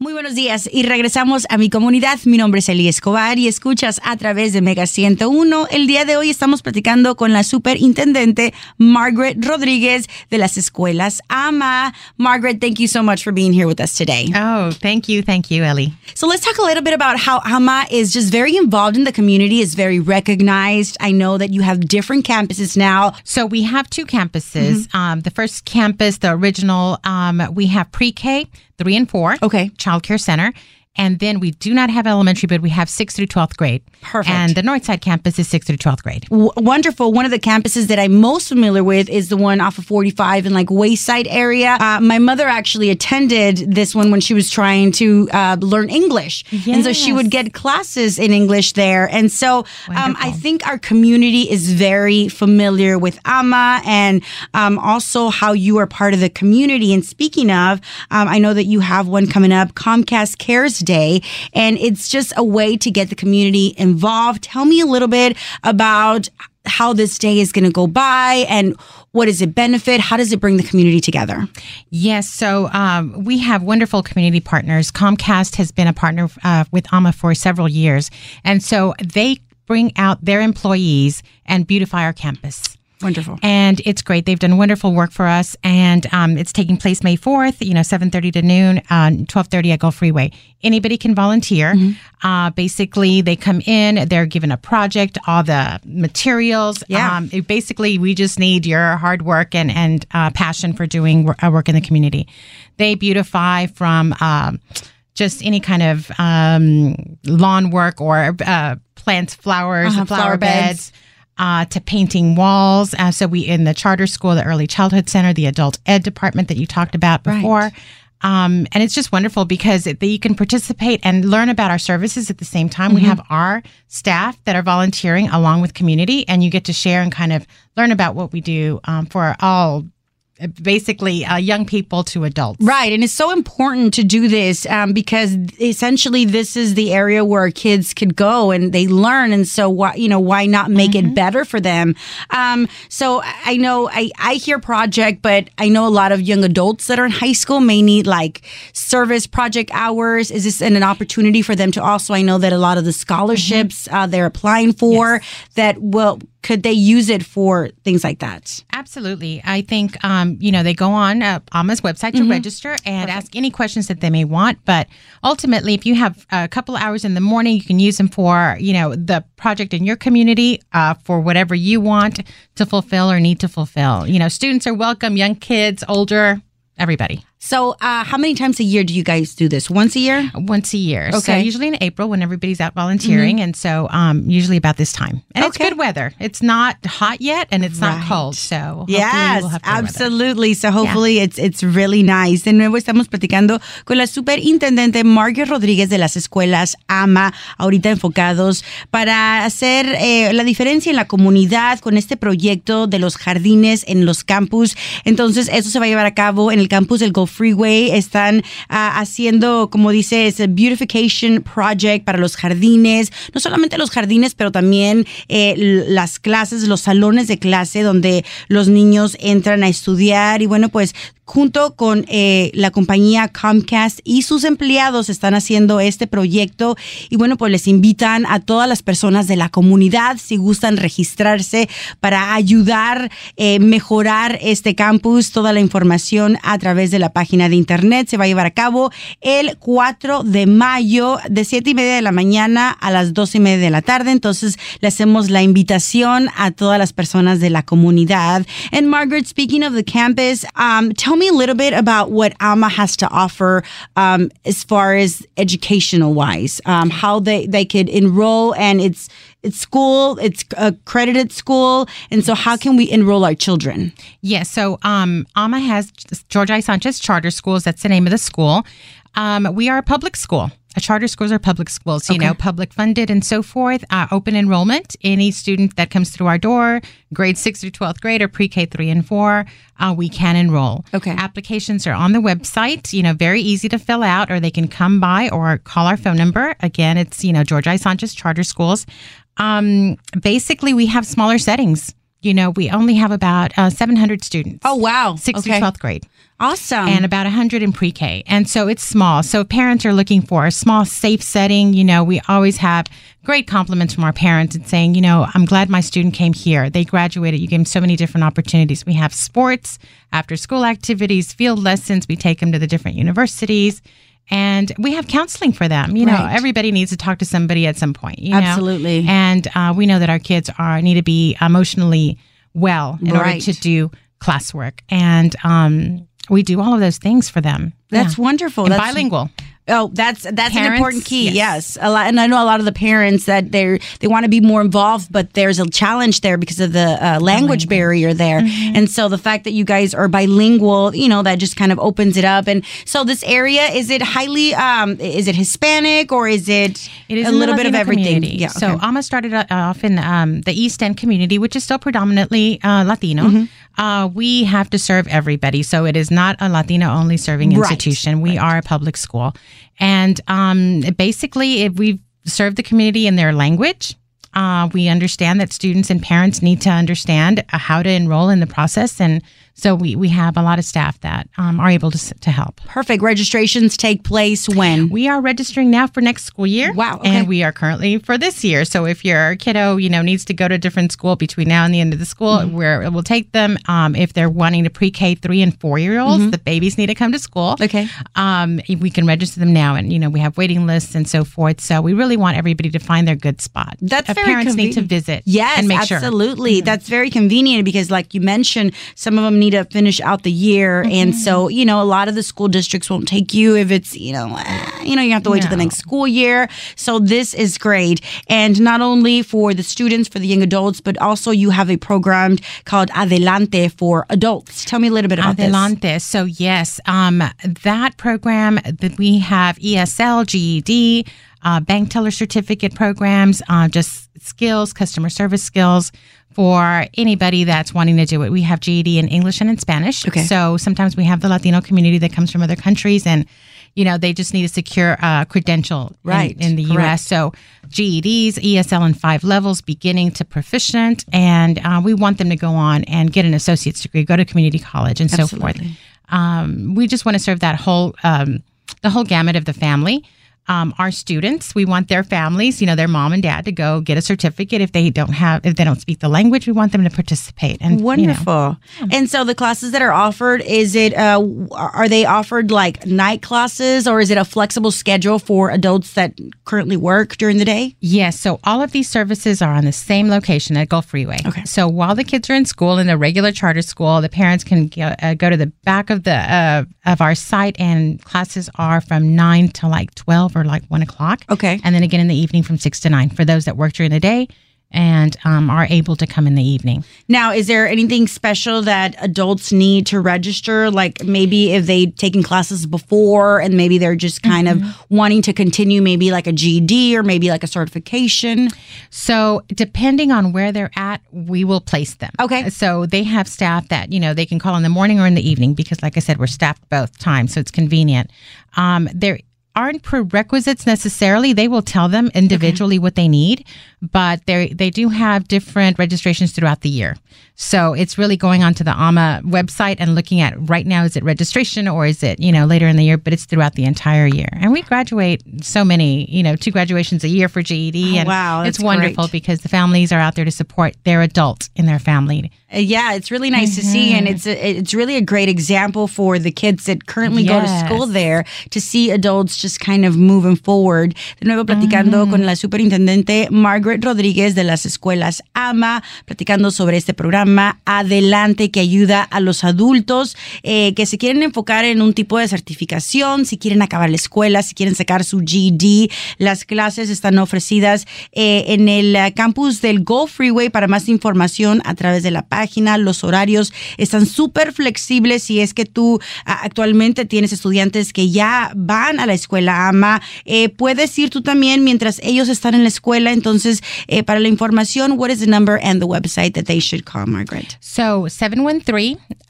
Muy buenos días y regresamos a Mi Comunidad. Mi nombre es Eli Escobar y escuchas a través de Mega 101. El día de hoy estamos platicando con la superintendente Margaret Rodríguez de las escuelas AMA. Margaret, thank you so much for being here with us today. Oh, thank you, Eli. So let's talk a little bit about how AMA is just very involved in the community, is very recognized. I know that you have different campuses now. So we have two campuses. Mm-hmm. The first campus, the original, we have pre-K, 3 and 4. Okay. Child care center. And then we do not have elementary, but we have 6th through 12th grade. Perfect. And the Northside campus is 6th through 12th grade. Wonderful. One of the campuses that I'm most familiar with is the one off of 45 in like Wayside area. My mother actually attended this one when she was trying to learn English. Yes. And so she would get classes in English there. And so I think our community is very familiar with AMA and also how you are part of the community. And speaking of, I know that you have one coming up, Comcast Cares Day, and it's just a way to get the community involved. Tell me a little bit about how this day is going to go by and what does it benefit? How does it bring the community together? Yes, so we have wonderful community partners. Comcast has been a partner with AMA for several years, and so they bring out their employees and beautify our campus. Wonderful. And it's great. They've done wonderful work for us. And it's taking place May 4th, 7:30 to noon, 12:30 at Gulf Freeway. Anybody can volunteer. Mm-hmm. Basically, they come in, they're given a project, all the materials. Yeah. Basically, we just need your hard work and passion for doing work in the community. They beautify from just any kind of lawn work or plants, flowers, flower beds. To painting walls. So we in the charter school, the early childhood center, the adult ed department that you talked about before. Right. And it's just wonderful because you can participate and learn about our services at the same time. Mm-hmm. We have our staff that are volunteering along with community, and you get to share and kind of learn about what we do for all basically young people to adults. Right. And it's so important to do this because essentially this is the area where kids could go and they learn. And so, why not make mm-hmm. it better for them? So I know I hear project, but I know a lot of young adults that are in high school may need like service project hours. Is this an opportunity for them to also, I know that a lot of the scholarships mm-hmm. They're applying for yes. that will... Could they use it for things like that? Absolutely. I think, they go on AMA's website to mm-hmm. register and Perfect. Ask any questions that they may want. But ultimately, if you have a couple hours in the morning, you can use them for, the project in your community for whatever you want to fulfill or need to fulfill. Students are welcome, young kids, older, everybody. So how many times a year do you guys do this? Once a year? Once a year. Okay. So usually in April when everybody's out volunteering. Mm-hmm. And so usually about this time. And It's good weather. It's not hot yet and it's not cold. So yes, we'll have absolutely. Weather. So hopefully it's really nice. De nuevo estamos platicando con la superintendente Margaret Rodríguez de las escuelas AMA, ahorita enfocados para hacer la diferencia en la comunidad con este proyecto de los jardines en los campus. Entonces eso se va a llevar a cabo en el campus del Gulf Freeway. Están haciendo, como dice, es a beautification project para los jardines, no solamente los jardines, pero también las clases, los salones de clase donde los niños entran a estudiar. Y bueno, pues junto con la compañía Comcast y sus empleados están haciendo este proyecto. Y bueno, pues les invitan a todas las personas de la comunidad, si gustan registrarse para ayudar, mejorar este campus. Toda la información a través de la página de internet se va a llevar a cabo el 4 de mayo de 7:30 de la mañana a las 2:30 de la tarde. Entonces le hacemos la invitación a todas las personas de la comunidad. And Margaret, speaking of the campus, tell me a little bit about what AMA has to offer as far as educational-wise, how they could enroll, and it's school, it's accredited school, and so how can we enroll our children? Yes, so AMA has George I. Sanchez Charter Schools. That's the name of the school. We are a public school. Charter schools are public schools, okay. Public funded and so forth. Open enrollment, any student that comes through our door, grade 6 through 12th grade or pre-K 3 and 4, we can enroll. Okay. Applications are on the website, very easy to fill out, or they can come by or call our phone number. Again, it's, George I. Sanchez Charter Schools. Basically, we have smaller settings. We only have about 700 students. Oh, wow. 6th through 12th grade. Awesome. And about 100 in pre-K. And so it's small. So if parents are looking for a small, safe setting, you know, we always have great compliments from our parents and saying, you know, I'm glad my student came here. They graduated. You gave them so many different opportunities. We have sports, after school activities, field lessons. We take them to the different universities. And we have counseling for them. You know, right. Everybody needs to talk to somebody at some point. You Absolutely. Know? And we know that our kids need to be emotionally well in right. order to do classwork. And we do all of those things for them. That's yeah. wonderful. And that's bilingual. Oh, that's parents, an important key. Yes. A lot, and I know a lot of the parents that they want to be more involved, but there's a challenge there because of the language barrier there. Mm-hmm. And so the fact that you guys are bilingual, you know, that just kind of opens it up. And so this area, is it highly is it Hispanic or is it, a little bit of everything? Yeah, okay. So AMA started off in the East End community, which is still predominantly Latino. Mm-hmm. We have to serve everybody. So it is not a Latino only serving institution. Right. We are a public school. And basically, if we serve the community in their language, we understand that students and parents need to understand how to enroll in the process. And so we have a lot of staff that are able to help. Perfect. Registrations take place when? We are registering now for next school year. Wow. Okay. And we are currently for this year. So if your kiddo, you know, needs to go to a different school between now and the end of the school, mm-hmm. we'll take them. If they're wanting to pre-K 3 and 4-year-olds, mm-hmm. the babies need to come to school. Okay. We can register them now. And, you know, we have waiting lists and so forth. So we really want everybody to find their good spot. That's very parents convenient. Need to visit. Yes, and make absolutely. Sure. Mm-hmm. That's very convenient because like you mentioned, some of them need to finish out the year, mm-hmm. and so you know a lot of the school districts won't take you if it's you have to wait till the next school year. So this is great, and not only for the students, for the young adults, but also you have a program called Adelante for adults. Tell me a little bit about Adelante. This. So yes, that program that we have ESL, GED, bank teller certificate programs, just skills, customer service skills. For anybody that's wanting to do it, we have GED in English and in Spanish. Okay. So sometimes we have the Latino community that comes from other countries and, you know, they just need a secure credential right. in the Correct. U.S. So GEDs, ESL in 5 levels, beginning to proficient. And we want them to go on and get an associate's degree, go to community college and Absolutely. So forth. We just want to serve that whole, the whole gamut of the family. Our students, we want their families, you know, their mom and dad to go get a certificate. If they don't speak the language, we want them to participate. And wonderful. You know. And so the classes that are offered, are they offered like night classes or is it a flexible schedule for adults that currently work during the day? Yes. So all of these services are on the same location at Gulf Freeway. Okay. So while the kids are in school in the regular charter school, the parents can go to the back of the of our site and classes are from 9 to like 12. Or like 1 o'clock. Okay. And then again in the evening from 6 to 9 for those that work during the day and are able to come in the evening. Now, is there anything special that adults need to register? Like maybe if they've taken classes before and maybe they're just kind mm-hmm. of wanting to continue maybe like a GED or maybe like a certification? So depending on where they're at, we will place them. Okay. So they have staff that, you know, they can call in the morning or in the evening because like I said, we're staffed both times. So it's convenient. There aren't prerequisites necessarily. They will tell them individually okay. what they need, but they do have different registrations throughout the year. So it's really going onto the AMA website and looking at right now, is it registration or is it, you know, later in the year, but it's throughout the entire year. And we graduate so many, you know, 2 graduations a year for GED. And wow, it's wonderful great. Because the families are out there to support their adult in their family. Yeah, it's really nice mm-hmm. to see. And it's really a great example for the kids that currently yes. go to school there to see adults just kind of moving forward. De nuevo, platicando con la superintendente Margaret Rodríguez de las escuelas AMA, platicando sobre este programa Adelante que ayuda a los adultos que se quieren enfocar en un tipo de certificación, si quieren acabar la escuela, si quieren sacar su GED. Las clases están ofrecidas en el campus del Gulf Freeway. Para más información a través de la página. Los horarios están súper flexibles si es que tú actualmente tienes estudiantes que ya van a la escuela AMA. Puedes ir tú también mientras ellos están en la escuela. Entonces, para la información, what is the number and the website that they should call, Margaret? So,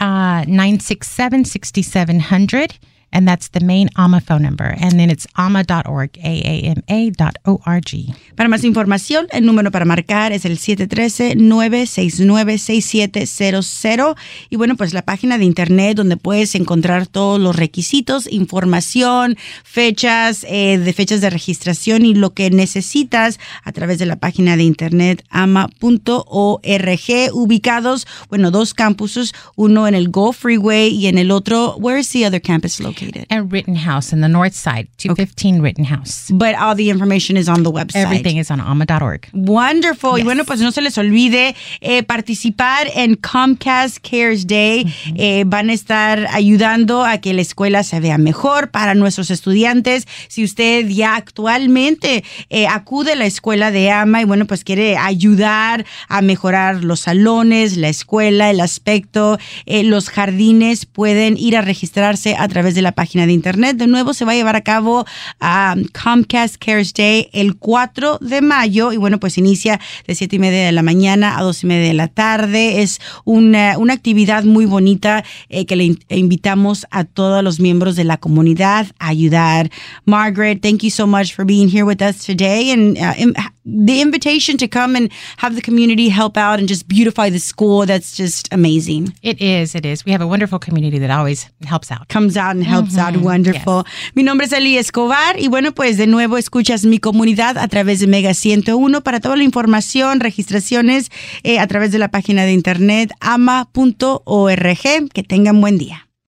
713-967-6700. And that's the main AMA phone number. And then it's ama.org, AAMA.org. Para más información, el número para marcar es el 713-969-6700. Y bueno, pues la página de internet donde puedes encontrar todos los requisitos, información, fechas de registración y lo que necesitas a través de la página de internet ama.org. Ubicados, bueno, dos campuses, uno en el Gulf Freeway y en el otro, where is the other campus located? At Rittenhouse, in the north side, 215 Rittenhouse. But all the information is on the website. Everything is on ama.org. Wonderful. Yes. Y bueno, pues no se les olvide participar en Comcast Cares Day. Mm-hmm. Van a estar ayudando a que la escuela se vea mejor para nuestros estudiantes. Si usted ya actualmente acude a la escuela de AMA y bueno, pues quiere ayudar a mejorar los salones, la escuela, el aspecto, los jardines, pueden ir a registrarse a través de la página de internet. De nuevo, se va a llevar a cabo Comcast Cares Day el 4 de mayo y bueno, pues inicia de 7:30 de la mañana a 2:30 de la tarde. Es una actividad muy bonita que le invitamos a todos los miembros de la comunidad a ayudar. Margaret, thank you so much for being here with us today and the invitation to come and have the community help out and just beautify the school. That's just amazing. It is. It is. We have a wonderful community that always helps out. Comes out and helps out. Wonderful. Yes. Mi nombre es Eli Escobar. Y bueno, pues de nuevo escuchas Mi Comunidad a través de Mega 101. Para toda la información, registraciones a través de la página de internet ama.org. Que tengan buen día.